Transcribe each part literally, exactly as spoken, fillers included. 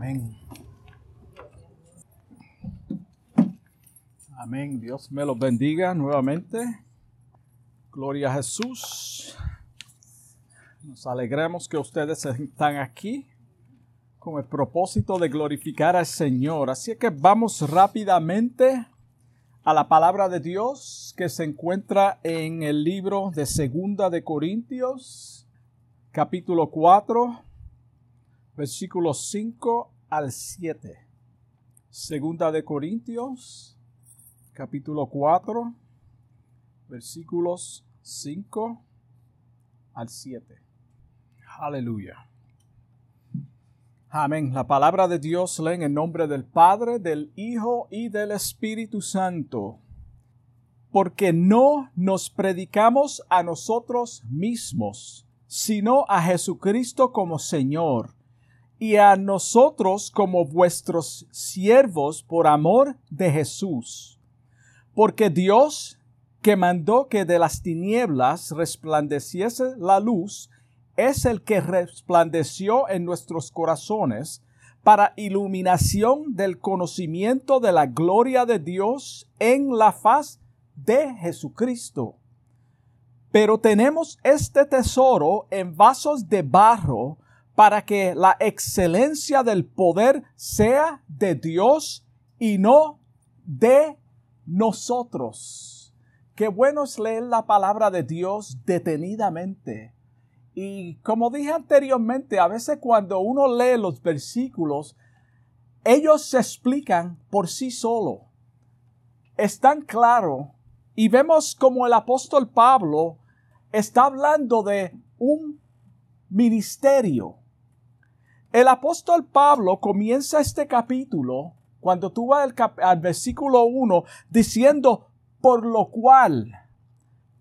Amén. Amén. Dios me los bendiga nuevamente. Gloria a Jesús. Nos alegramos que ustedes están aquí con el propósito de glorificar al Señor. Así que vamos rápidamente a la palabra de Dios que se encuentra en el libro de Segunda de Corintios, capítulo cuatro, versículos cinco al siete. Segunda de Corintios, capítulo cuatro, versículos cinco al siete. Aleluya. Amén. La palabra de Dios lee en el nombre del Padre, del Hijo y del Espíritu Santo. Porque no nos predicamos a nosotros mismos, sino a Jesucristo como Señor, y a nosotros como vuestros siervos por amor de Jesús. Porque Dios, que mandó que de las tinieblas resplandeciese la luz, es el que resplandeció en nuestros corazones para iluminación del conocimiento de la gloria de Dios en la faz de Jesucristo. Pero tenemos este tesoro en vasos de barro para que la excelencia del poder sea de Dios y no de nosotros. Qué bueno es leer la palabra de Dios detenidamente. Y como dije anteriormente, a veces cuando uno lee los versículos, ellos se explican por sí solos. Están claros. Y vemos como el apóstol Pablo está hablando de un ministerio. El apóstol Pablo comienza este capítulo, cuando tú vas al, cap- al versículo uno, diciendo, por lo cual,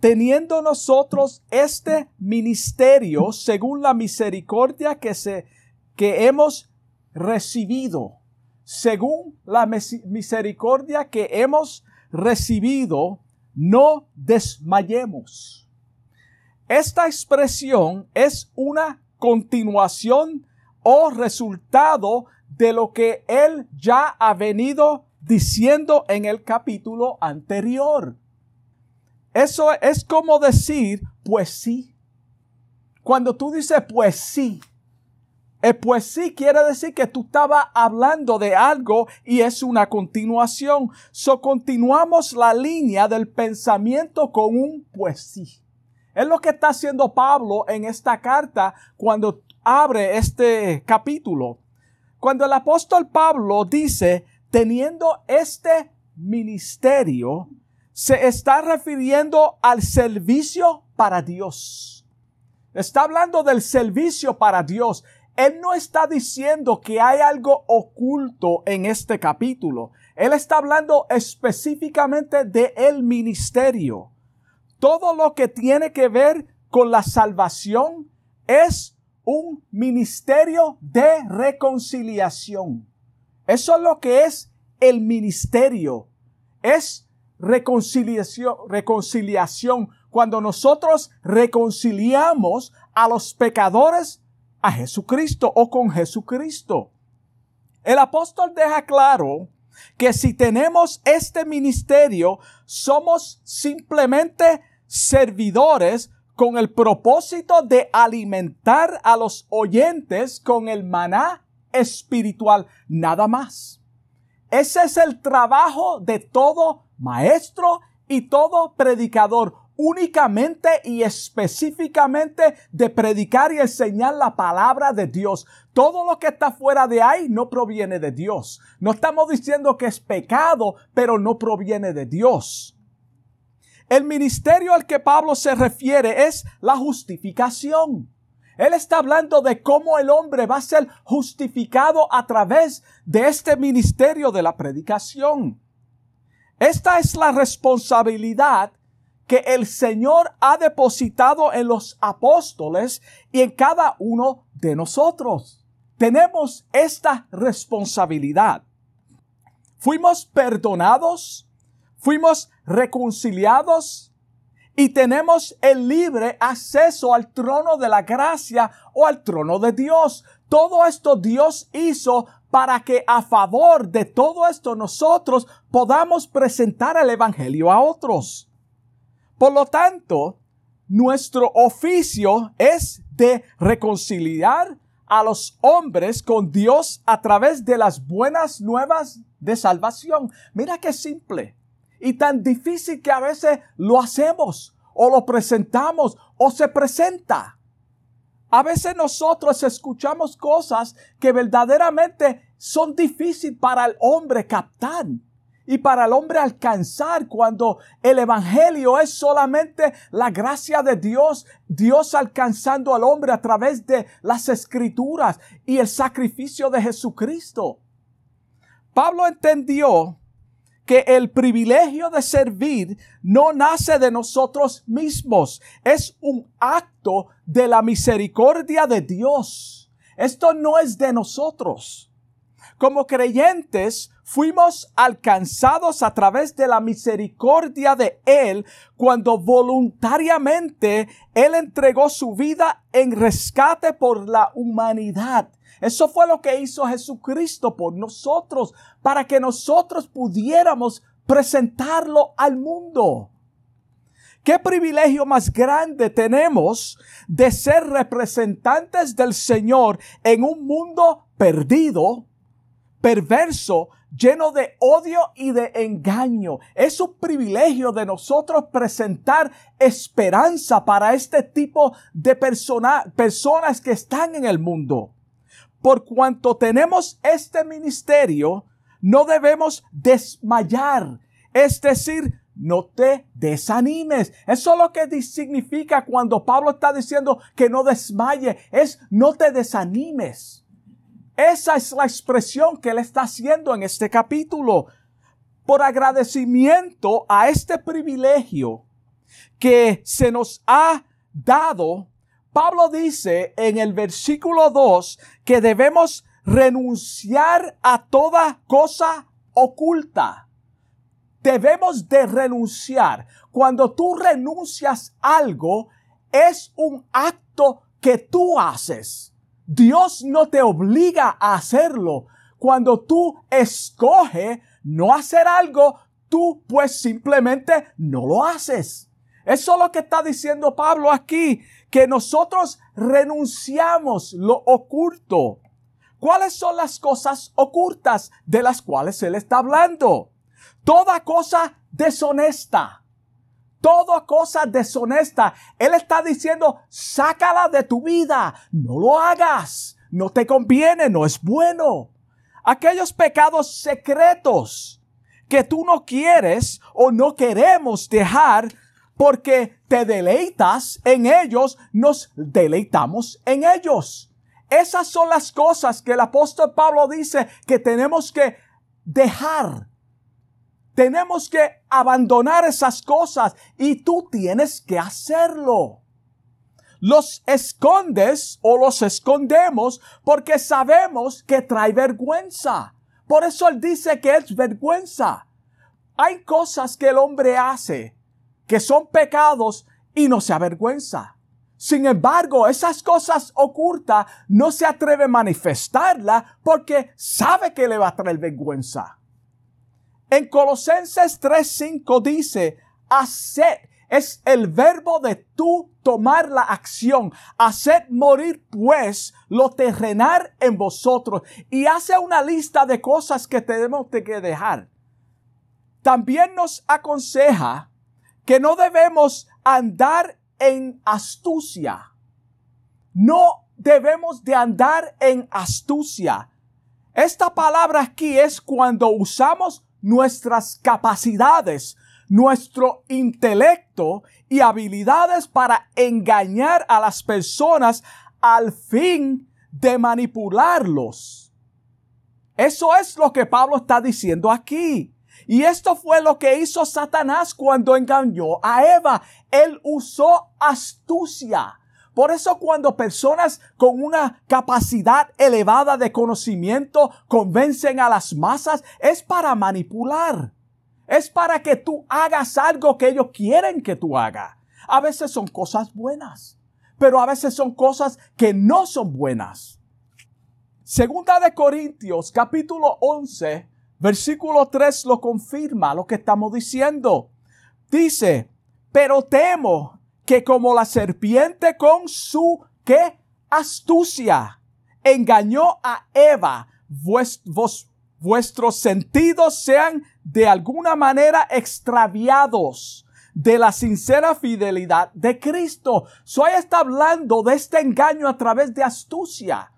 teniendo nosotros este ministerio según la misericordia que, se, que hemos recibido, según la mes- misericordia que hemos recibido, no desmayemos. Esta expresión es una continuación o resultado de lo que él ya ha venido diciendo en el capítulo anterior. Eso es como decir, pues sí. Cuando tú dices, pues sí, el pues sí quiere decir que tú estabas hablando de algo y es una continuación. So, continuamos la línea del pensamiento con un pues sí. Es lo que está haciendo Pablo en esta carta cuando abre este capítulo. Cuando el apóstol Pablo dice, teniendo este ministerio, se está refiriendo al servicio para Dios. Está hablando del servicio para Dios. Él no está diciendo que hay algo oculto en este capítulo. Él está hablando específicamente del ministerio. Todo lo que tiene que ver con la salvación es un ministerio de reconciliación. Eso es lo que es el ministerio. Es Reconciliación, reconciliación, cuando nosotros reconciliamos a los pecadores a Jesucristo o con Jesucristo. El apóstol deja claro que si tenemos este ministerio, somos simplemente servidores con el propósito de alimentar a los oyentes con el maná espiritual, nada más. Ese es el trabajo de todo maestro y todo predicador, únicamente y específicamente de predicar y enseñar la palabra de Dios. Todo lo que está fuera de ahí no proviene de Dios. No estamos diciendo que es pecado, pero no proviene de Dios. El ministerio al que Pablo se refiere es la justificación. Él está hablando de cómo el hombre va a ser justificado a través de este ministerio de la predicación. Esta es la responsabilidad que el Señor ha depositado en los apóstoles y en cada uno de nosotros. Tenemos esta responsabilidad. Fuimos perdonados, fuimos reconciliados y tenemos el libre acceso al trono de la gracia o al trono de Dios. Todo esto Dios hizo para que a favor de todo esto nosotros podamos presentar el evangelio a otros. Por lo tanto, nuestro oficio es de reconciliar a los hombres con Dios a través de las buenas nuevas de salvación. Mira qué simple y tan difícil que a veces lo hacemos o lo presentamos o se presenta. A veces nosotros escuchamos cosas que verdaderamente son difíciles para el hombre captar y para el hombre alcanzar, cuando el evangelio es solamente la gracia de Dios, Dios alcanzando al hombre a través de las escrituras y el sacrificio de Jesucristo. Pablo entendió que el privilegio de servir no nace de nosotros mismos. Es un acto de la misericordia de Dios. Esto no es de nosotros. Como creyentes, fuimos alcanzados a través de la misericordia de Él cuando voluntariamente Él entregó su vida en rescate por la humanidad. Eso fue lo que hizo Jesucristo por nosotros, para que nosotros pudiéramos presentarlo al mundo. ¿Qué privilegio más grande tenemos de ser representantes del Señor en un mundo perdido, perverso, lleno de odio y de engaño? Es un privilegio de nosotros presentar esperanza para este tipo de persona, personas que están en el mundo. Por cuanto tenemos este ministerio, no debemos desmayar, es decir, no te desanimes. Eso es lo que significa cuando Pablo está diciendo que no desmaye, es no te desanimes. Esa es la expresión que él está haciendo en este capítulo. Por agradecimiento a este privilegio que se nos ha dado, Pablo dice en el versículo dos que debemos renunciar a toda cosa oculta. Debemos de renunciar. Cuando tú renuncias a algo, es un acto que tú haces. Dios no te obliga a hacerlo. Cuando tú escoges no hacer algo, tú pues simplemente no lo haces. Eso es lo que está diciendo Pablo aquí, que nosotros renunciamos lo oculto. ¿Cuáles son las cosas ocultas de las cuales él está hablando? Toda cosa deshonesta. Toda cosa deshonesta. Él está diciendo, sácala de tu vida. No lo hagas. No te conviene. No es bueno. Aquellos pecados secretos que tú no quieres o no queremos dejar, porque te deleitas en ellos, nos deleitamos en ellos. Esas son las cosas que el apóstol Pablo dice que tenemos que dejar. Tenemos que abandonar esas cosas y tú tienes que hacerlo. Los escondes o los escondemos porque sabemos que trae vergüenza. Por eso él dice que es vergüenza. Hay cosas que el hombre hace que son pecados y no se avergüenza. Sin embargo, esas cosas ocultas no se atreve a manifestarlas porque sabe que le va a traer vergüenza. En Colosenses tres cinco dice, hacer, es el verbo de tú tomar la acción, hacer morir pues lo terrenal en vosotros. Y hace una lista de cosas que tenemos que dejar. También nos aconseja que no debemos andar en astucia. No debemos de andar en astucia. Esta palabra aquí es cuando usamos nuestras capacidades, nuestro intelecto y habilidades para engañar a las personas al fin de manipularlos. Eso es lo que Pablo está diciendo aquí. Y esto fue lo que hizo Satanás cuando engañó a Eva. Él usó astucia. Por eso cuando personas con una capacidad elevada de conocimiento convencen a las masas, es para manipular. Es para que tú hagas algo que ellos quieren que tú hagas. A veces son cosas buenas, pero a veces son cosas que no son buenas. Segunda de Corintios, capítulo once, versículo tres, lo confirma lo que estamos diciendo. Dice, pero temo que como la serpiente con su, ¿qué? Astucia, engañó a Eva, vuest, vos, vuestros sentidos sean de alguna manera extraviados de la sincera fidelidad de Cristo. So, ahí está hablando de este engaño a través de astucia.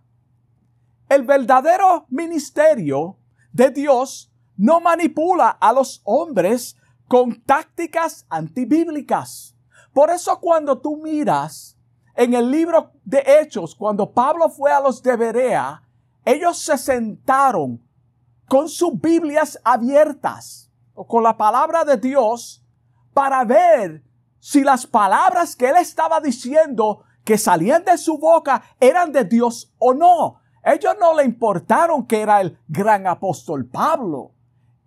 El verdadero ministerio de Dios no manipula a los hombres con tácticas antibíblicas. Por eso cuando tú miras en el libro de Hechos, cuando Pablo fue a los de Berea, ellos se sentaron con sus Biblias abiertas o con la palabra de Dios para ver si las palabras que él estaba diciendo que salían de su boca eran de Dios o no. Ellos no le importaron que era el gran apóstol Pablo.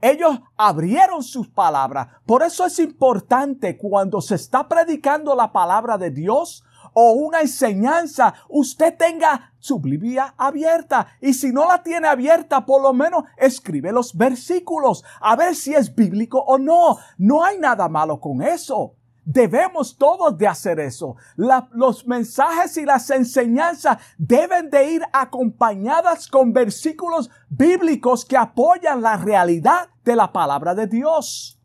Ellos abrieron sus palabras. Por eso es importante cuando se está predicando la palabra de Dios o una enseñanza, usted tenga su Biblia abierta. Y si no la tiene abierta, por lo menos escribe los versículos a ver si es bíblico o no. No hay nada malo con eso. Debemos todos de hacer eso. La, los mensajes y las enseñanzas deben de ir acompañadas con versículos bíblicos que apoyan la realidad de la palabra de Dios.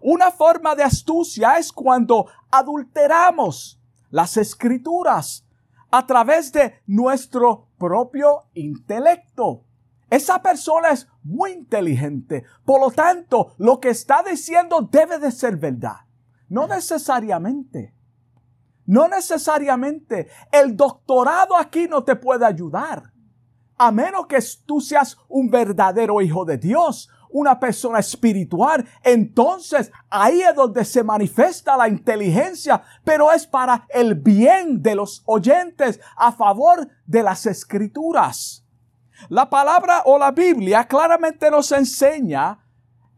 Una forma de astucia es cuando adulteramos las escrituras a través de nuestro propio intelecto. Esa persona es muy inteligente. Por lo tanto, lo que está diciendo debe de ser verdad. No necesariamente, no necesariamente. El doctorado aquí no te puede ayudar, a menos que tú seas un verdadero hijo de Dios, una persona espiritual. Entonces, ahí es donde se manifiesta la inteligencia, pero es para el bien de los oyentes, a favor de las Escrituras. La palabra o la Biblia claramente nos enseña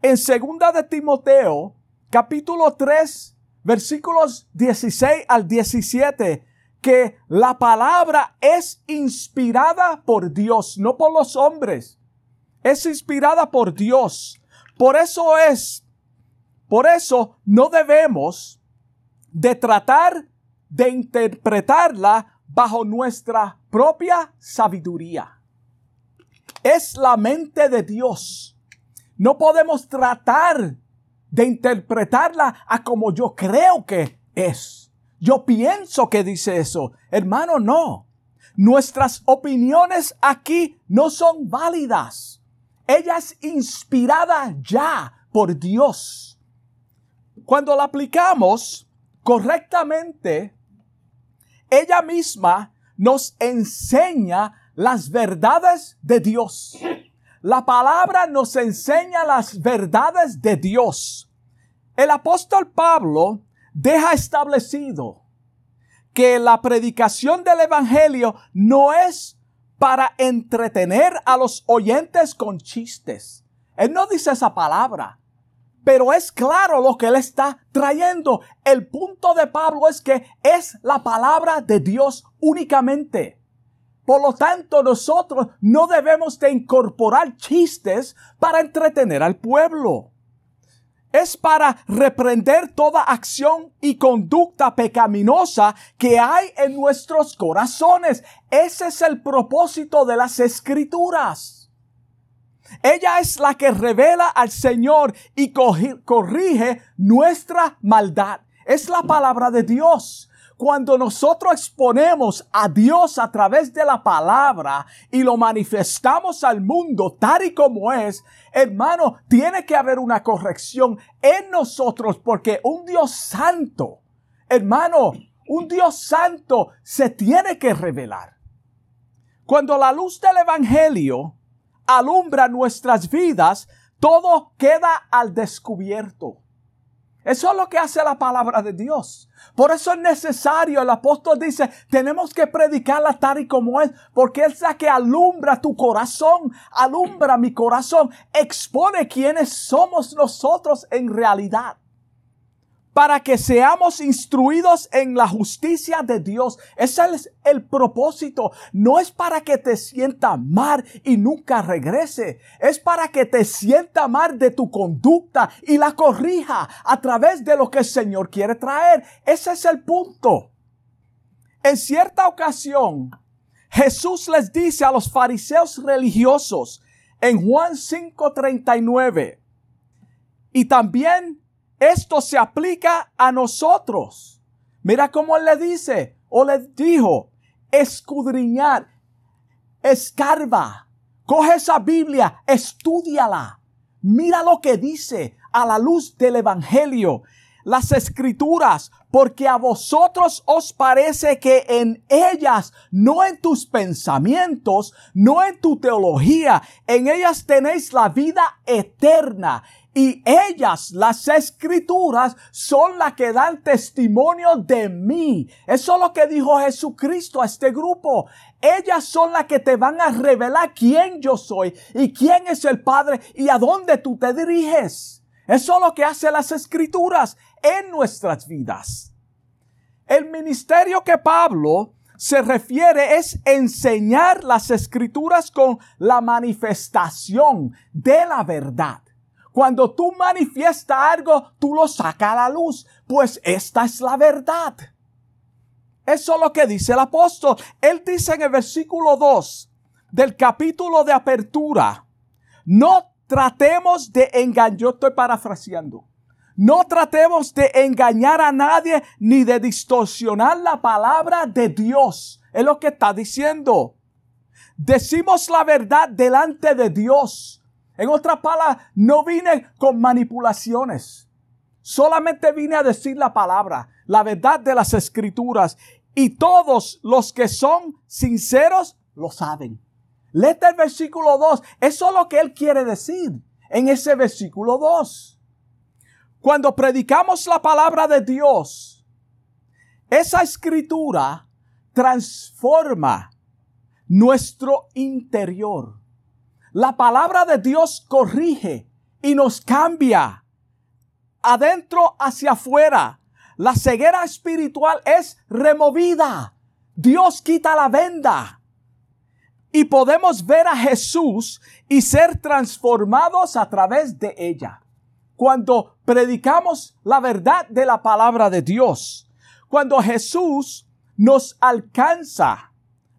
en segunda de Timoteo, capítulo tres, versículos dieciséis al diecisiete, que la palabra es inspirada por Dios, no por los hombres. Es inspirada por Dios. Por eso es, por eso no debemos de tratar de interpretarla bajo nuestra propia sabiduría. Es la mente de Dios. No podemos tratar de interpretarla a como yo creo que es. Yo pienso que dice eso. Hermano, no. Nuestras opiniones aquí no son válidas. Ella es inspirada ya por Dios. Cuando la aplicamos correctamente, ella misma nos enseña las verdades de Dios. La palabra nos enseña las verdades de Dios. El apóstol Pablo deja establecido que la predicación del evangelio no es para entretener a los oyentes con chistes. Él no dice esa palabra, pero es claro lo que él está trayendo. El punto de Pablo es que es la palabra de Dios únicamente. Por lo tanto, nosotros no debemos de incorporar chistes para entretener al pueblo. Es para reprender toda acción y conducta pecaminosa que hay en nuestros corazones. Ese es el propósito de las Escrituras. Ella es la que revela al Señor y corrige nuestra maldad. Es la palabra de Dios. Cuando nosotros exponemos a Dios a través de la palabra y lo manifestamos al mundo tal y como es, hermano, tiene que haber una corrección en nosotros, porque un Dios santo, hermano, un Dios santo se tiene que revelar. Cuando la luz del evangelio alumbra nuestras vidas, todo queda al descubierto. Eso es lo que hace la palabra de Dios. Por eso es necesario, el apóstol dice, tenemos que predicarla tal y como es, porque es la que alumbra tu corazón, alumbra mi corazón, expone quiénes somos nosotros en realidad. para que seamos instruidos en la justicia de Dios. Ese es el propósito. No es para que te sienta mal y nunca regrese. Es para que te sienta mal de tu conducta y la corrija a través de lo que el Señor quiere traer. Ese es el punto. En cierta ocasión, Jesús les dice a los fariseos religiosos en Juan cinco treinta y nueve, y también esto se aplica a nosotros. Mira cómo él le dice, o le dijo, escudriñar, escarba, coge esa Biblia, estúdiala, mira lo que dice a la luz del Evangelio, las Escrituras, porque a vosotros os parece que en ellas, no en tus pensamientos, no en tu teología, en ellas tenéis la vida eterna. Y ellas, las Escrituras, son las que dan testimonio de mí. Eso es lo que dijo Jesucristo a este grupo. Ellas son las que te van a revelar quién yo soy y quién es el Padre y a dónde tú te diriges. Eso es lo que hacen las Escrituras en nuestras vidas. El ministerio que Pablo se refiere es enseñar las Escrituras con la manifestación de la verdad. Cuando tú manifiestas algo, tú lo sacas a la luz, pues esta es la verdad. Eso es lo que dice el apóstol. Él dice en el versículo dos del capítulo de apertura, no tratemos de engañar, yo estoy parafraseando, no tratemos de engañar a nadie ni de distorsionar la palabra de Dios. Es lo que está diciendo. Decimos la verdad delante de Dios. En otras palabras, no vine con manipulaciones. Solamente vine a decir la palabra, la verdad de las Escrituras. Y todos los que son sinceros lo saben. Léete el versículo dos. Eso es lo que él quiere decir en ese versículo dos. Cuando predicamos la palabra de Dios, esa Escritura transforma nuestro interior. La palabra de Dios corrige y nos cambia adentro hacia afuera. La ceguera espiritual es removida. Dios quita la venda. Y podemos ver a Jesús y ser transformados a través de ella. Cuando predicamos la verdad de la palabra de Dios. Cuando Jesús nos alcanza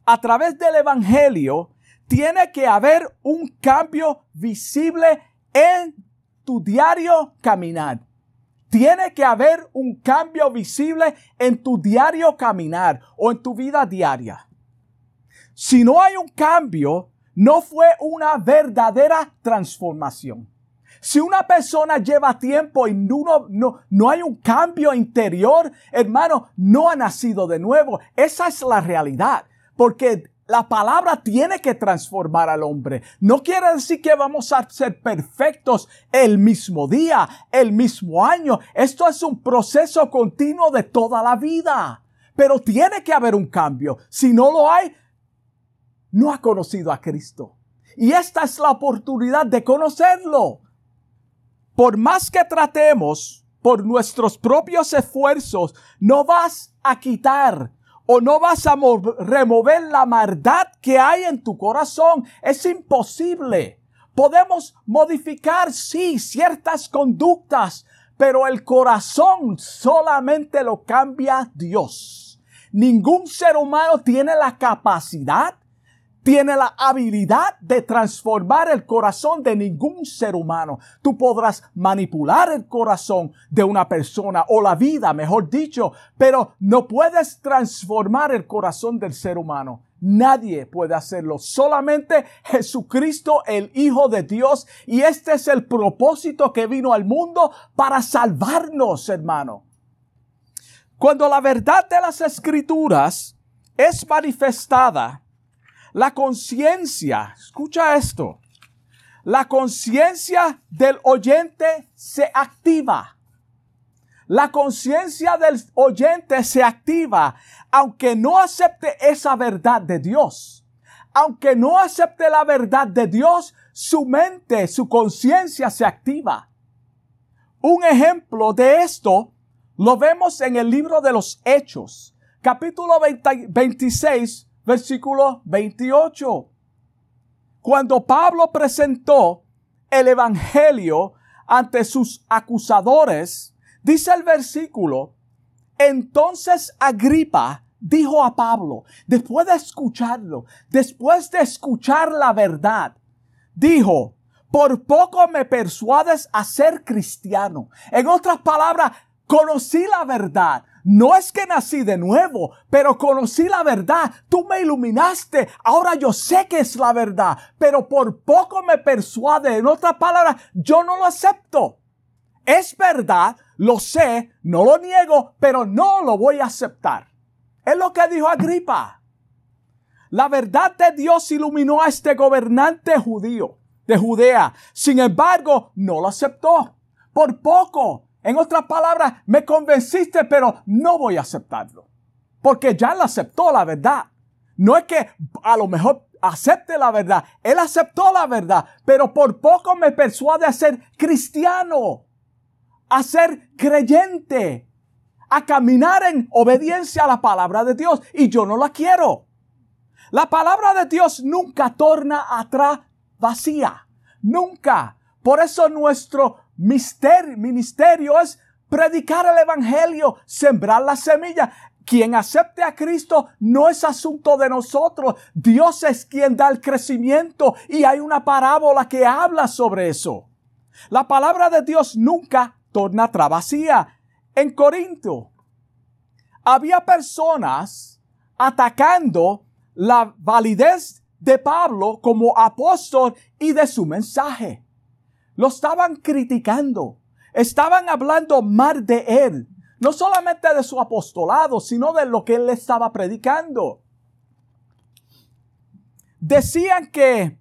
a través del Evangelio, tiene que haber un cambio visible en tu diario caminar. Tiene que haber un cambio visible en tu diario caminar o en tu vida diaria. Si no hay un cambio, no fue una verdadera transformación. Si una persona lleva tiempo y no, no, no hay un cambio interior, hermano, no ha nacido de nuevo. Esa es la realidad, porque la palabra tiene que transformar al hombre. No quiere decir que vamos a ser perfectos el mismo día, el mismo año. Esto es un proceso continuo de toda la vida. Pero tiene que haber un cambio. Si no lo hay, no ha conocido a Cristo. Y esta es la oportunidad de conocerlo. Por más que tratemos, por nuestros propios esfuerzos, no vas a quitar o no vas a remover la maldad que hay en tu corazón. Es imposible. Podemos modificar, sí, ciertas conductas, pero el corazón solamente lo cambia Dios. Ningún ser humano tiene la capacidad, tiene la habilidad de transformar el corazón de ningún ser humano. Tú podrás manipular el corazón de una persona o la vida, mejor dicho, pero no puedes transformar el corazón del ser humano. Nadie puede hacerlo, solamente Jesucristo, el Hijo de Dios. Y este es el propósito que vino al mundo para salvarnos, hermano. Cuando la verdad de las Escrituras es manifestada, la conciencia, escucha esto, la conciencia del oyente se activa. La conciencia del oyente se activa, aunque no acepte esa verdad de Dios. Aunque no acepte la verdad de Dios, su mente, su conciencia se activa. Un ejemplo de esto Lo vemos en el libro de los Hechos, capítulo veinte, veintiséis, versículo veintiocho. Cuando Pablo presentó el evangelio ante sus acusadores, dice el versículo, entonces Agripa dijo a Pablo, después de escucharlo, después de escuchar la verdad, dijo, por poco me persuades a ser cristiano. En otras palabras, conocí la verdad. No es que nací de nuevo, pero conocí la verdad. Tú me iluminaste. Ahora yo sé que es la verdad, pero por poco me persuade. En otras palabras, yo no lo acepto. Es verdad, lo sé, no lo niego, pero no lo voy a aceptar. Es lo que dijo Agripa. La verdad de Dios iluminó a este gobernante judío de Judea. Sin embargo, no lo aceptó. Por poco. En otras palabras, me convenciste, pero no voy a aceptarlo. Porque ya él aceptó la verdad. No es que a lo mejor acepte la verdad. Él aceptó la verdad, pero por poco me persuade a ser cristiano, a ser creyente, a caminar en obediencia a la palabra de Dios. Y yo no la quiero. La palabra de Dios nunca torna atrás vacía. Nunca. Por eso nuestro Misterio, ministerio es predicar el evangelio, sembrar la semilla. Quien acepte a Cristo no es asunto de nosotros. Dios es quien da el crecimiento y hay una parábola que habla sobre eso. La palabra de Dios nunca torna atrás vacía. En Corinto había personas atacando la validez de Pablo como apóstol y de su mensaje. Lo estaban criticando, estaban hablando mal de él, no solamente de su apostolado, sino de lo que él estaba predicando. Decían que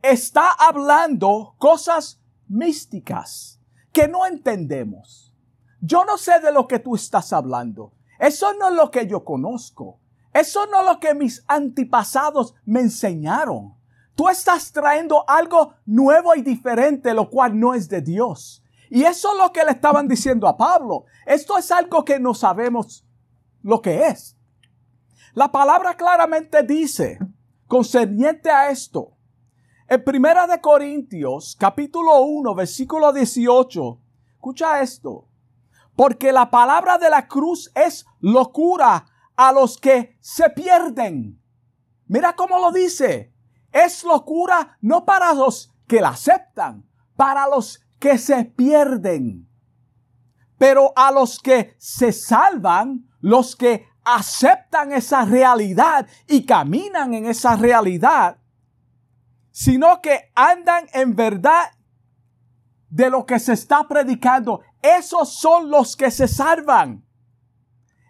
está hablando cosas místicas que no entendemos. Yo no sé de lo que tú estás hablando. Eso no es lo que yo conozco. Eso no es lo que mis antepasados me enseñaron. Tú estás trayendo algo nuevo y diferente, lo cual no es de Dios. Y eso es lo que le estaban diciendo a Pablo. Esto es algo que no sabemos lo que es. La palabra claramente dice, concerniente a esto, en Primera de Corintios, capítulo uno, versículo dieciocho, escucha esto. Porque la palabra de la cruz es locura a los que se pierden. Mira cómo lo dice. Es locura no para los que la aceptan, para los que se pierden. Pero a los que se salvan, los que aceptan esa realidad y caminan en esa realidad, sino que andan en verdad de lo que se está predicando. Esos son los que se salvan.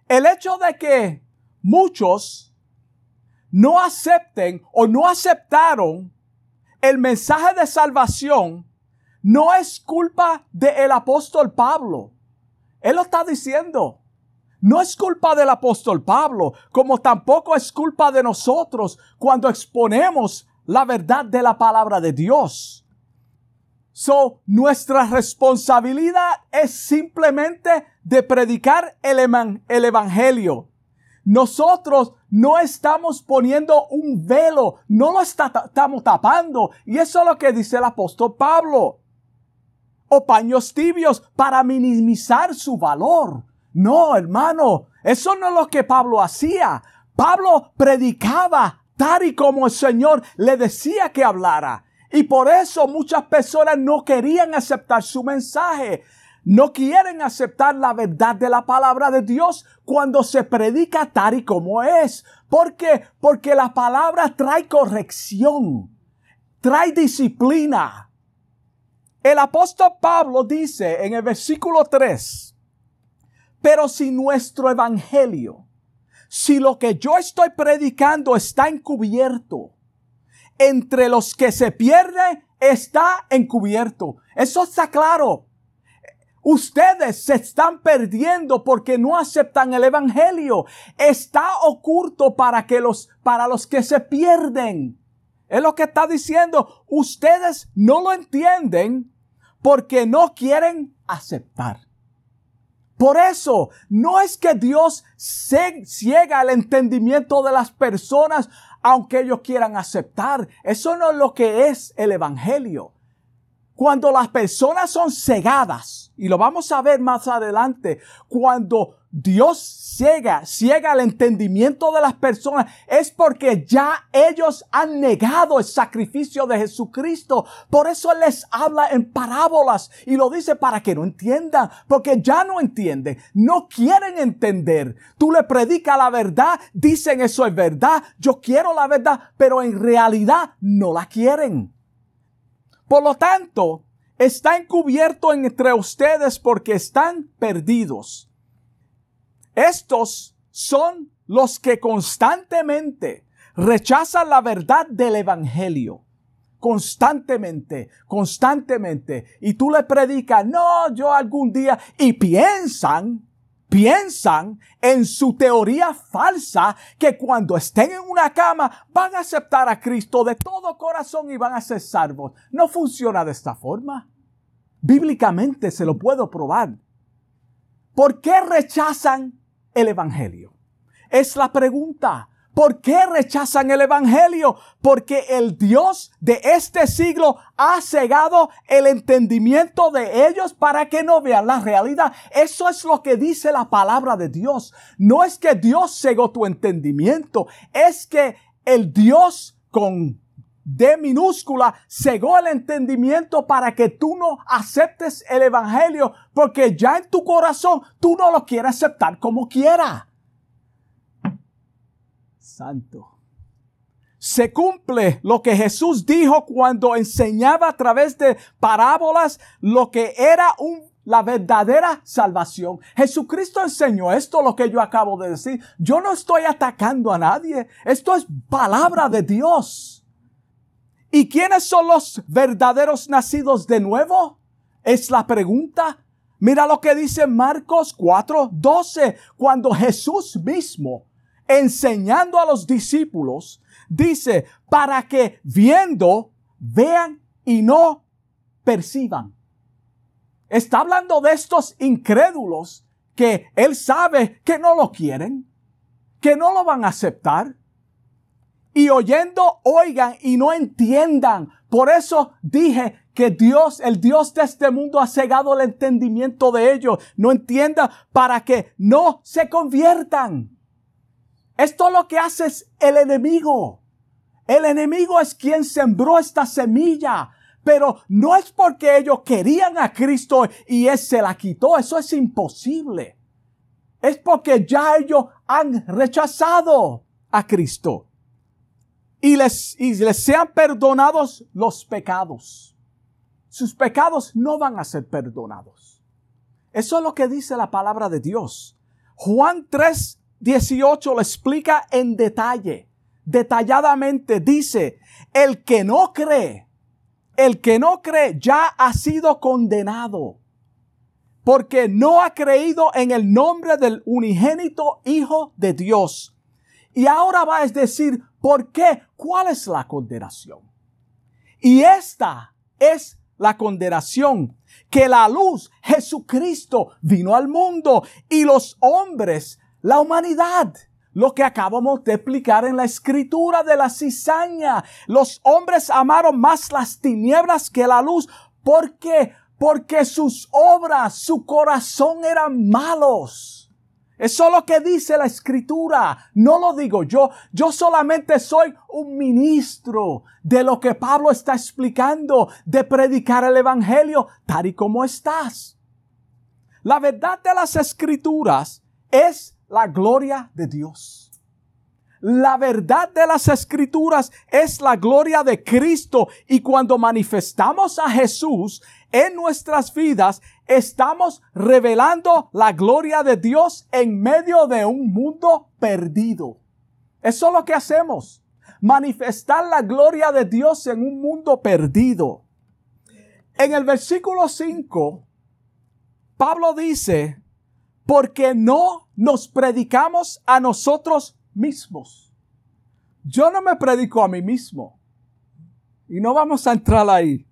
El hecho de que muchos no acepten o no aceptaron el mensaje de salvación, no es culpa del apóstol Pablo. Él lo está diciendo. No es culpa del apóstol Pablo, como tampoco es culpa de nosotros cuando exponemos la verdad de la palabra de Dios. So, nuestra responsabilidad es simplemente de predicar el, el evangelio. Nosotros no estamos poniendo un velo, no lo está, estamos tapando. Y eso es lo que dice el apóstol Pablo. O paños tibios para minimizar su valor. No, hermano, eso no es lo que Pablo hacía. Pablo predicaba tal y como el Señor le decía que hablara. Y por eso muchas personas no querían aceptar su mensaje. No quieren aceptar la verdad de la palabra de Dios cuando se predica tal y como es. ¿Por qué? Porque la palabra trae corrección, trae disciplina. El apóstol Pablo dice en el versículo tres, pero si nuestro evangelio, si lo que yo estoy predicando está encubierto, entre los que se pierden está encubierto. Eso está claro. Ustedes se están perdiendo porque no aceptan el evangelio. Está oculto para que los, para los que se pierden. Es lo que está diciendo. Ustedes no lo entienden porque no quieren aceptar. Por eso, no es que Dios se ciega al entendimiento de las personas, aunque ellos quieran aceptar. Eso no es lo que es el evangelio. Cuando las personas son cegadas, y lo vamos a ver más adelante, cuando Dios ciega, ciega el entendimiento de las personas, es porque ya ellos han negado el sacrificio de Jesucristo. Por eso Él les habla en parábolas y lo dice para que no entiendan, porque ya no entienden, no quieren entender. Tú le predicas la verdad, dicen eso es verdad, yo quiero la verdad, pero en realidad no la quieren. Por lo tanto, está encubierto entre ustedes porque están perdidos. Estos son los que constantemente rechazan la verdad del evangelio. Constantemente, constantemente. Y tú le predicas, no, yo algún día. Y piensan, piensan en su teoría falsa que cuando estén en una cama van a aceptar a Cristo de todo corazón y van a ser salvos. No funciona de esta forma. Bíblicamente se lo puedo probar. ¿Por qué rechazan el evangelio? Es la pregunta. ¿Por qué rechazan el evangelio? Porque el Dios de este siglo ha cegado el entendimiento de ellos para que no vean la realidad. Eso es lo que dice la palabra de Dios. No es que Dios cegó tu entendimiento, es que el Dios con D minúscula cegó el entendimiento para que tú no aceptes el evangelio, porque ya en tu corazón tú no lo quieres aceptar como quiera. Santo. Se cumple lo que Jesús dijo cuando enseñaba a través de parábolas lo que era un la verdadera salvación. Jesucristo enseñó esto, lo que yo acabo de decir. Yo no estoy atacando a nadie. Esto es palabra de Dios. ¿Y quiénes son los verdaderos nacidos de nuevo? Es la pregunta. Mira lo que dice Marcos cuatro doce, cuando Jesús mismo, enseñando a los discípulos, dice, para que viendo, vean y no perciban. Está hablando de estos incrédulos que él sabe que no lo quieren, que no lo van a aceptar. Y oyendo, oigan y no entiendan. Por eso dije que Dios, el Dios de este mundo ha cegado el entendimiento de ellos. No entiendan para que no se conviertan. Esto es lo que hace el enemigo. El enemigo es quien sembró esta semilla. Pero no es porque ellos querían a Cristo y Él se la quitó. Eso es imposible. Es porque ya ellos han rechazado a Cristo. Y les, y les sean perdonados los pecados. Sus pecados no van a ser perdonados. Eso es lo que dice la palabra de Dios. Juan tres dieciocho lo explica en detalle, detalladamente. Dice, el que no cree, el que no cree ya ha sido condenado, porque no ha creído en el nombre del unigénito Hijo de Dios. Y ahora va a decir, ¿por qué? ¿Cuál es la condenación? Y esta es la condenación, que la luz, Jesucristo, vino al mundo y los hombres, la humanidad, lo que acabamos de explicar en la escritura de la cizaña. Los hombres amaron más las tinieblas que la luz. ¿Por qué? Porque sus obras, su corazón eran malos. Eso es lo que dice la escritura. No lo digo yo. Yo solamente soy un ministro de lo que Pablo está explicando, de predicar el evangelio tal y como estás. La verdad de las escrituras es la gloria de Dios. La verdad de las escrituras es la gloria de Cristo. Y cuando manifestamos a Jesús en nuestras vidas, estamos revelando la gloria de Dios en medio de un mundo perdido. Eso es lo que hacemos. Manifestar la gloria de Dios en un mundo perdido. En el versículo cinco, Pablo dice, porque no nos predicamos a nosotros mismos. Yo no me predico a mí mismo. Y no vamos a entrar ahí.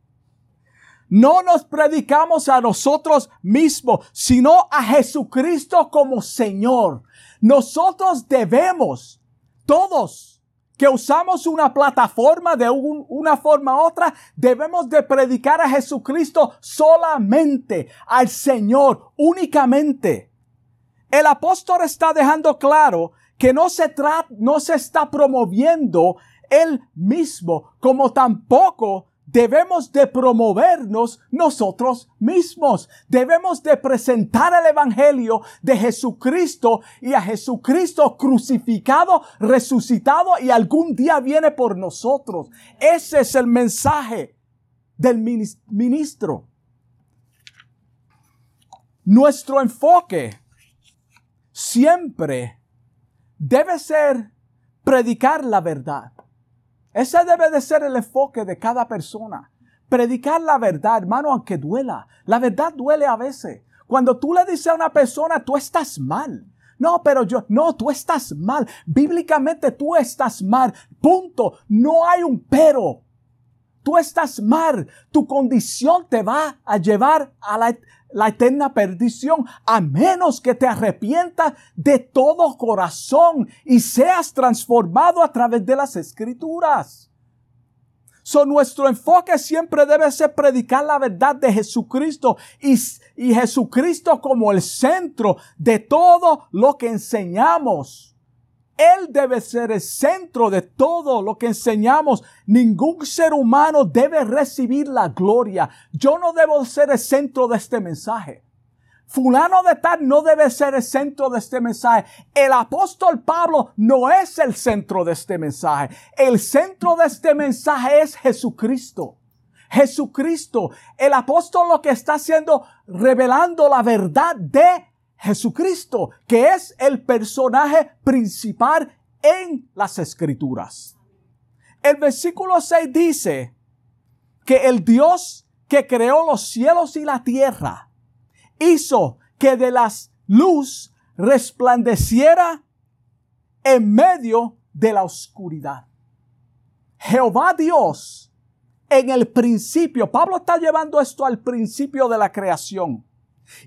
No nos predicamos a nosotros mismos, sino a Jesucristo como Señor. Nosotros debemos, todos que usamos una plataforma de un, una forma u otra, debemos de predicar a Jesucristo solamente, al Señor, únicamente. El apóstol está dejando claro que no se, tra- no se está promoviendo él mismo, como tampoco debemos de promovernos nosotros mismos. Debemos de presentar el evangelio de Jesucristo y a Jesucristo crucificado, resucitado y algún día viene por nosotros. Ese es el mensaje del ministro. Nuestro enfoque siempre debe ser predicar la verdad. Ese debe de ser el enfoque de cada persona. Predicar la verdad, hermano, aunque duela. La verdad duele a veces. Cuando tú le dices a una persona, tú estás mal. No, pero yo, no, tú estás mal. Bíblicamente tú estás mal. Punto. No hay un pero. Tú estás mal. Tu condición te va a llevar a la, la eterna perdición, a menos que te arrepientas de todo corazón y seas transformado a través de las Escrituras. So, nuestro enfoque siempre debe ser predicar la verdad de Jesucristo y, y Jesucristo como el centro de todo lo que enseñamos. Él debe ser el centro de todo lo que enseñamos. Ningún ser humano debe recibir la gloria. Yo no debo ser el centro de este mensaje. Fulano de tal no debe ser el centro de este mensaje. El apóstol Pablo no es el centro de este mensaje. El centro de este mensaje es Jesucristo. Jesucristo. El apóstol lo que está haciendo, revelando la verdad de Jesucristo, que es el personaje principal en las Escrituras. El versículo seis dice que el Dios que creó los cielos y la tierra hizo que de la luz resplandeciera en medio de la oscuridad. Jehová Dios, en el principio, Pablo está llevando esto al principio de la creación.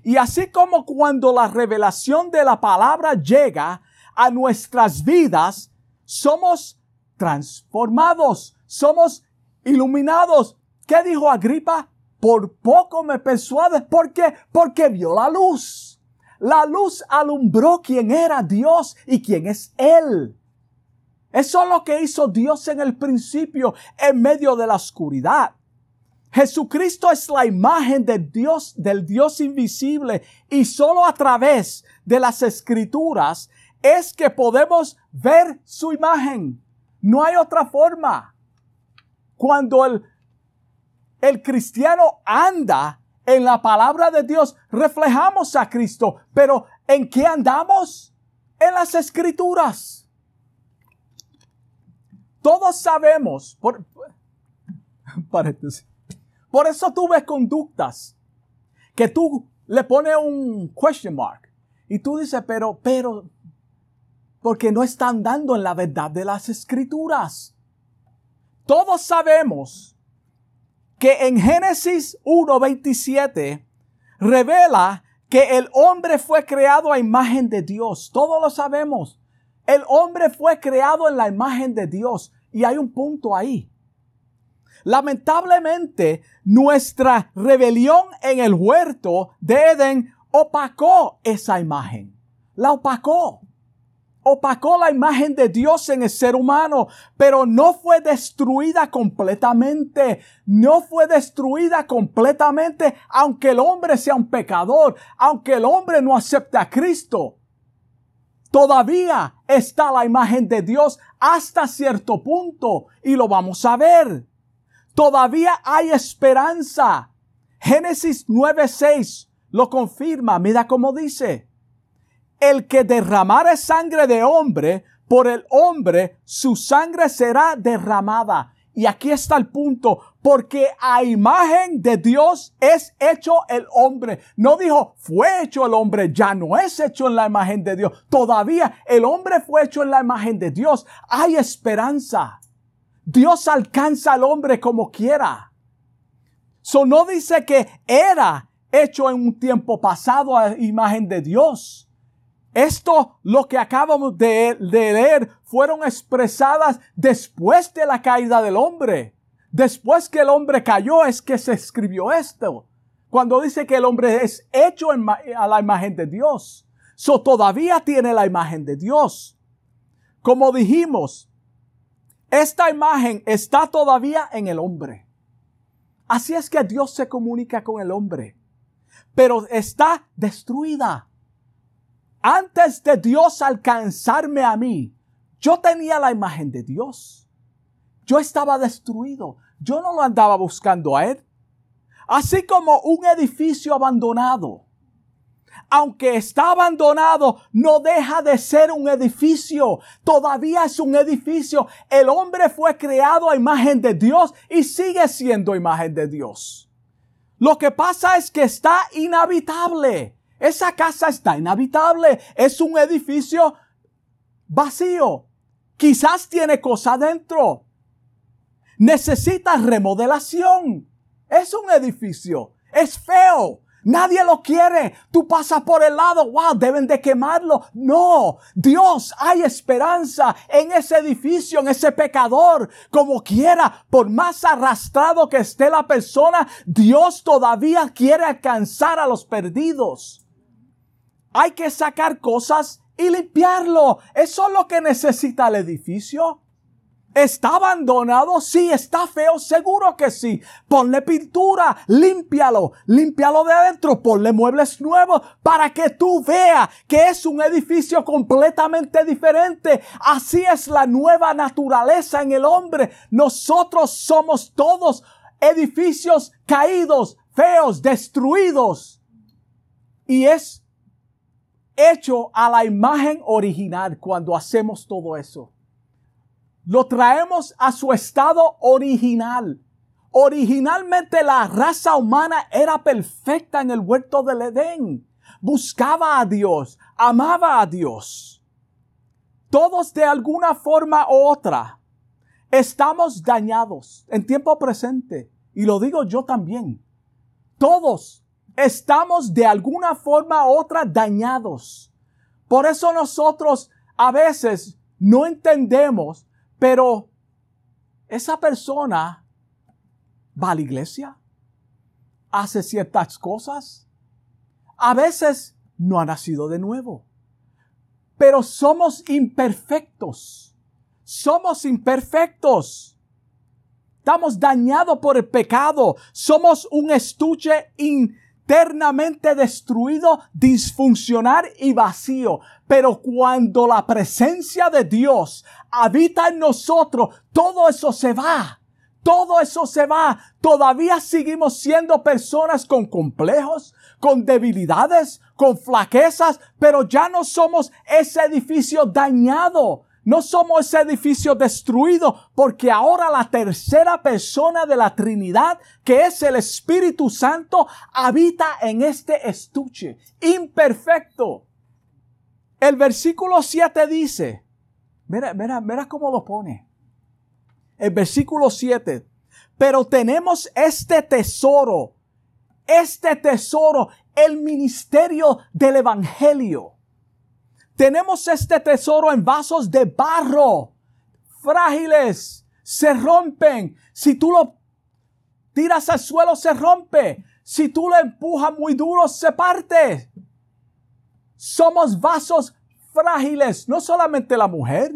Y así como cuando la revelación de la palabra llega a nuestras vidas, somos transformados, somos iluminados. ¿Qué dijo Agripa? Por poco me persuades. ¿Por qué? Porque vio la luz. La luz alumbró quién era Dios y quién es Él. Eso es lo que hizo Dios en el principio, en medio de la oscuridad. Jesucristo es la imagen de Dios, del Dios invisible, y solo a través de las Escrituras es que podemos ver su imagen. No hay otra forma. Cuando el, el cristiano anda en la palabra de Dios, reflejamos a Cristo. Pero ¿en qué andamos? En las Escrituras. Todos sabemos, por, paréntesis. Por eso tú ves conductas que tú le pones un question mark y tú dices, pero, pero, porque no están dando en la verdad de las Escrituras. Todos sabemos que en Génesis uno veintisiete revela que el hombre fue creado a imagen de Dios. Todos lo sabemos. El hombre fue creado en la imagen de Dios y hay un punto ahí. Lamentablemente, nuestra rebelión en el huerto de Edén opacó esa imagen. La opacó. Opacó la imagen de Dios en el ser humano, pero no fue destruida completamente. No fue destruida completamente, aunque el hombre sea un pecador, aunque el hombre no acepte a Cristo. Todavía está la imagen de Dios hasta cierto punto y lo vamos a ver. Todavía hay esperanza. Génesis nueve seis lo confirma. Mira cómo dice. El que derramare sangre de hombre, por el hombre su sangre será derramada. Y aquí está el punto. Porque a imagen de Dios es hecho el hombre. No dijo, fue hecho el hombre. Ya no es hecho en la imagen de Dios. Todavía el hombre fue hecho en la imagen de Dios. Hay esperanza. Dios alcanza al hombre como quiera. So, no dice que era hecho en un tiempo pasado a imagen de Dios. Esto, lo que acabamos de, de leer, fueron expresadas después de la caída del hombre. Después que el hombre cayó es que se escribió esto. Cuando dice que el hombre es hecho en, a la imagen de Dios. So, todavía tiene la imagen de Dios. Como dijimos, esta imagen está todavía en el hombre. Así es que Dios se comunica con el hombre, pero está destruida. Antes de Dios alcanzarme a mí, yo tenía la imagen de Dios. Yo estaba destruido. Yo no lo andaba buscando a Él. Así como un edificio abandonado, aunque está abandonado, no deja de ser un edificio. Todavía es un edificio. El hombre fue creado a imagen de Dios y sigue siendo imagen de Dios. Lo que pasa es que está inhabitable. Esa casa está inhabitable. Es un edificio vacío. Quizás tiene cosas dentro. Necesita remodelación. Es un edificio. Es feo. Nadie lo quiere. Tú pasas por el lado. Wow, deben de quemarlo. No. Dios, hay esperanza en ese edificio, en ese pecador. Como quiera, por más arrastrado que esté la persona, Dios todavía quiere alcanzar a los perdidos. Hay que sacar cosas y limpiarlo. Eso es lo que necesita el edificio. ¿Está abandonado? Sí. ¿Está feo? Seguro que sí. Ponle pintura, límpialo, límpialo de adentro, ponle muebles nuevos para que tú veas que es un edificio completamente diferente. Así es la nueva naturaleza en el hombre. Nosotros somos todos edificios caídos, feos, destruidos. Y es hecho a la imagen original cuando hacemos todo eso. Lo traemos a su estado original. Originalmente la raza humana era perfecta en el huerto del Edén. Buscaba a Dios, amaba a Dios. Todos de alguna forma u otra estamos dañados en tiempo presente. Y lo digo yo también. Todos estamos de alguna forma u otra dañados. Por eso nosotros a veces no entendemos. Pero esa persona va a la iglesia, hace ciertas cosas, a veces no ha nacido de nuevo. Pero somos imperfectos, somos imperfectos, estamos dañados por el pecado, somos un estuche in eternamente destruido, disfuncional y vacío. Pero cuando la presencia de Dios habita en nosotros, todo eso se va. Todo eso se va. Todavía seguimos siendo personas con complejos, con debilidades, con flaquezas, pero ya no somos ese edificio dañado. No somos ese edificio destruido, porque ahora la tercera persona de la Trinidad, que es el Espíritu Santo, habita en este estuche imperfecto. El versículo siete dice, mira, mira, mira cómo lo pone. El versículo siete, pero tenemos este tesoro, este tesoro, el ministerio del Evangelio. Tenemos este tesoro en vasos de barro, frágiles, se rompen. Si tú lo tiras al suelo, se rompe. Si tú lo empujas muy duro, se parte. Somos vasos frágiles, no solamente la mujer,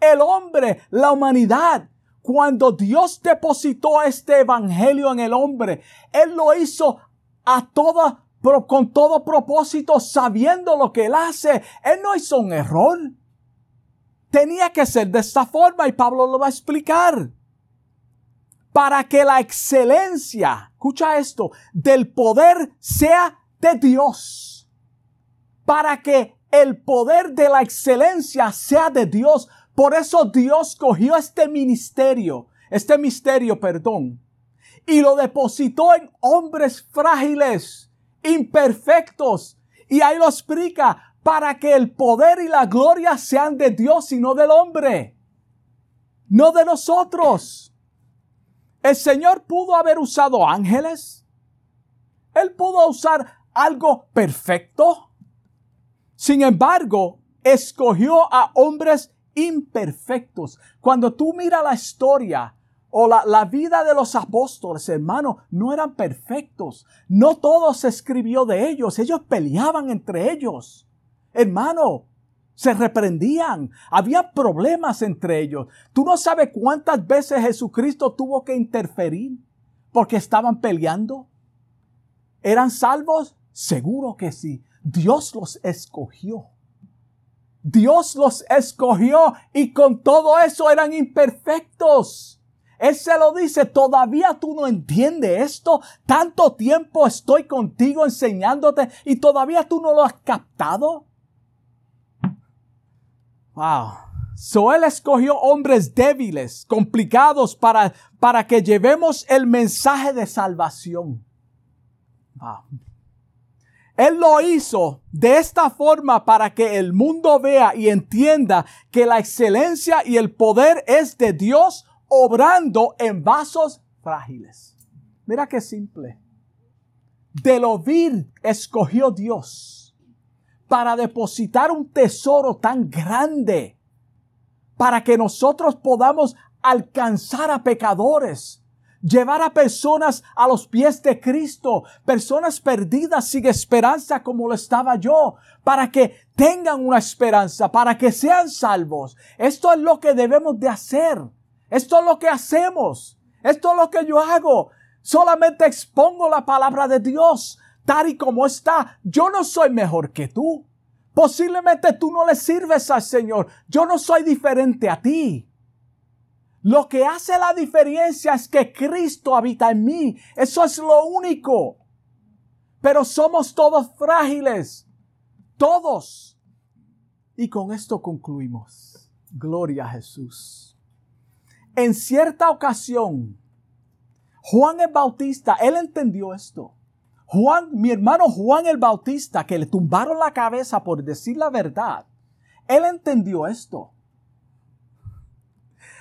el hombre, la humanidad. Cuando Dios depositó este evangelio en el hombre, Él lo hizo a toda pero con todo propósito, sabiendo lo que Él hace. Él no hizo un error. Tenía que ser de esta forma, y Pablo lo va a explicar. Para que la excelencia, escucha esto, del poder sea de Dios. Para que el poder de la excelencia sea de Dios. Por eso Dios cogió este ministerio, este misterio, perdón, y lo depositó en hombres frágiles, imperfectos. Y ahí lo explica, para que el poder y la gloria sean de Dios y no del hombre, no de nosotros. El Señor pudo haber usado ángeles. Él pudo usar algo perfecto. Sin embargo, escogió a hombres imperfectos. Cuando tú miras la historia o la, la vida de los apóstoles, hermanos, no eran perfectos. No todo se escribió de ellos. Ellos peleaban entre ellos. Hermano, se reprendían. Había problemas entre ellos. Tú no sabes cuántas veces Jesucristo tuvo que interferir porque estaban peleando. ¿Eran salvos? Seguro que sí. Dios los escogió. Dios los escogió y con todo eso eran imperfectos. Él se lo dice, todavía tú no entiendes esto. Tanto tiempo estoy contigo enseñándote y todavía tú no lo has captado. Wow. So Él escogió hombres débiles, complicados para, para que llevemos el mensaje de salvación. Wow. Él lo hizo de esta forma para que el mundo vea y entienda que la excelencia y el poder es de Dios obrando en vasos frágiles. Mira qué simple. De lo vil escogió Dios para depositar un tesoro tan grande para que nosotros podamos alcanzar a pecadores. Llevar a personas a los pies de Cristo, personas perdidas sin esperanza como lo estaba yo, para que tengan una esperanza, para que sean salvos. Esto es lo que debemos de hacer. Esto es lo que hacemos. Esto es lo que yo hago. Solamente expongo la palabra de Dios tal y como está. Yo no soy mejor que tú. Posiblemente tú no le sirves al Señor. Yo no soy diferente a ti. Lo que hace la diferencia es que Cristo habita en mí. Eso es lo único. Pero somos todos frágiles. Todos. Y con esto concluimos. Gloria a Jesús. En cierta ocasión, Juan el Bautista, él entendió esto. Juan, mi hermano Juan el Bautista, que le tumbaron la cabeza por decir la verdad, él entendió esto.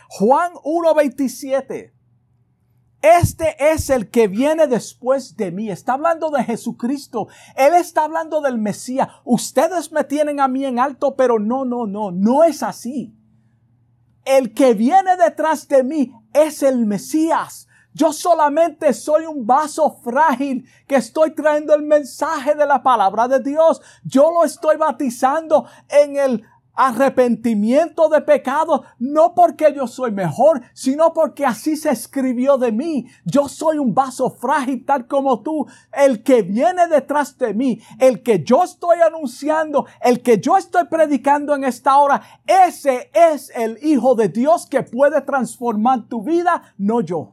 Juan uno veintisiete. Este es el que viene después de mí. Está hablando de Jesucristo. Él está hablando del Mesías. Ustedes me tienen a mí en alto, pero no, no, no. No es así. El que viene detrás de mí es el Mesías. Yo solamente soy un vaso frágil que estoy trayendo el mensaje de la palabra de Dios. Yo lo estoy bautizando en el arrepentimiento de pecado, no porque yo soy mejor, sino porque así se escribió de mí. Yo soy un vaso frágil tal como tú. El que viene detrás de mí, el que yo estoy anunciando, el que yo estoy predicando en esta hora, ese es el Hijo de Dios que puede transformar tu vida, no yo.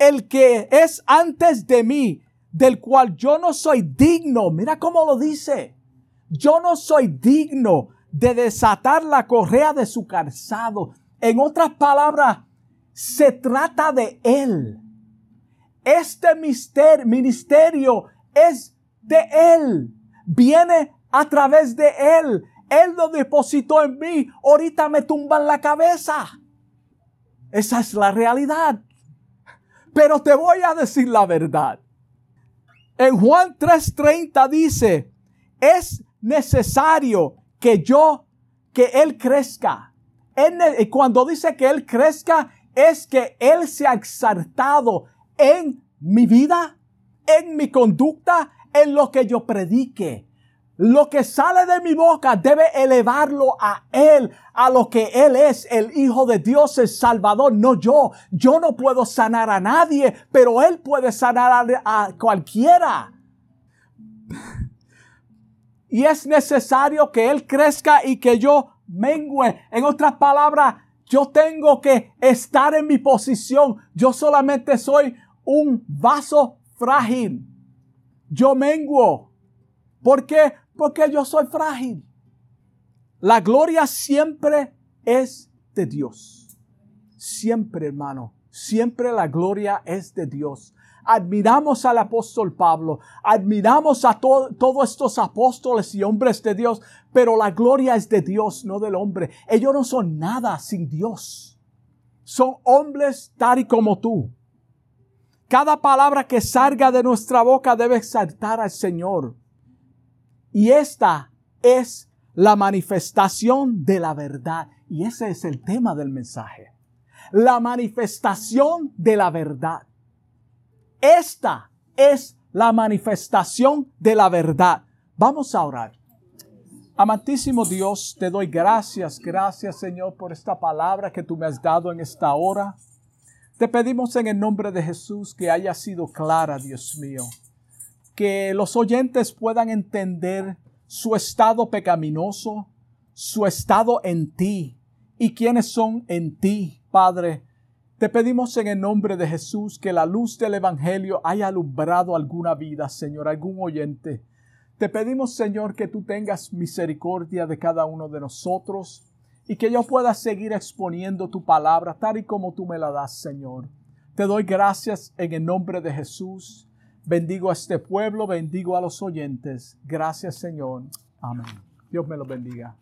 El que es antes de mí, del cual yo no soy digno. Mira cómo lo dice. Yo no soy digno de desatar la correa de su calzado. En otras palabras, se trata de Él. Este ministerio es de Él. Viene a través de Él. Él lo depositó en mí. Ahorita me tumban la cabeza. Esa es la realidad. Pero te voy a decir la verdad. En Juan tres treinta dice, es necesario que yo, que Él crezca. Él, cuando dice que Él crezca, es que Él se ha exaltado en mi vida, en mi conducta, en lo que yo predique. Lo que sale de mi boca debe elevarlo a Él, a lo que Él es, el Hijo de Dios, el Salvador, no yo. Yo no puedo sanar a nadie, pero Él puede sanar a, a cualquiera. Y es necesario que Él crezca y que yo mengüe. En otras palabras, yo tengo que estar en mi posición. Yo solamente soy un vaso frágil. Yo menguo. ¿Por qué? Porque yo soy frágil. La gloria siempre es de Dios. Siempre, hermano. Siempre la gloria es de Dios. Admiramos al apóstol Pablo, admiramos a to- todos estos apóstoles y hombres de Dios, pero la gloria es de Dios, no del hombre. Ellos no son nada sin Dios. son hombres tal y como tú. Cada palabra que salga de nuestra boca debe exaltar al Señor. Y esta es la manifestación de la verdad. Y ese es el tema del mensaje. La manifestación de la verdad. Esta es la manifestación de la verdad. Vamos a orar. Amantísimo Dios, te doy gracias, gracias Señor por esta palabra que tú me has dado en esta hora. Te pedimos en el nombre de Jesús que haya sido clara, Dios mío. Que los oyentes puedan entender su estado pecaminoso, su estado en ti y quiénes son en ti, Padre. Te pedimos en el nombre de Jesús que la luz del Evangelio haya alumbrado alguna vida, Señor, algún oyente. Te pedimos, Señor, que tú tengas misericordia de cada uno de nosotros y que yo pueda seguir exponiendo tu palabra tal y como tú me la das, Señor. Te doy gracias en el nombre de Jesús. Bendigo a este pueblo, bendigo a los oyentes. Gracias, Señor. Amén. Dios me los bendiga.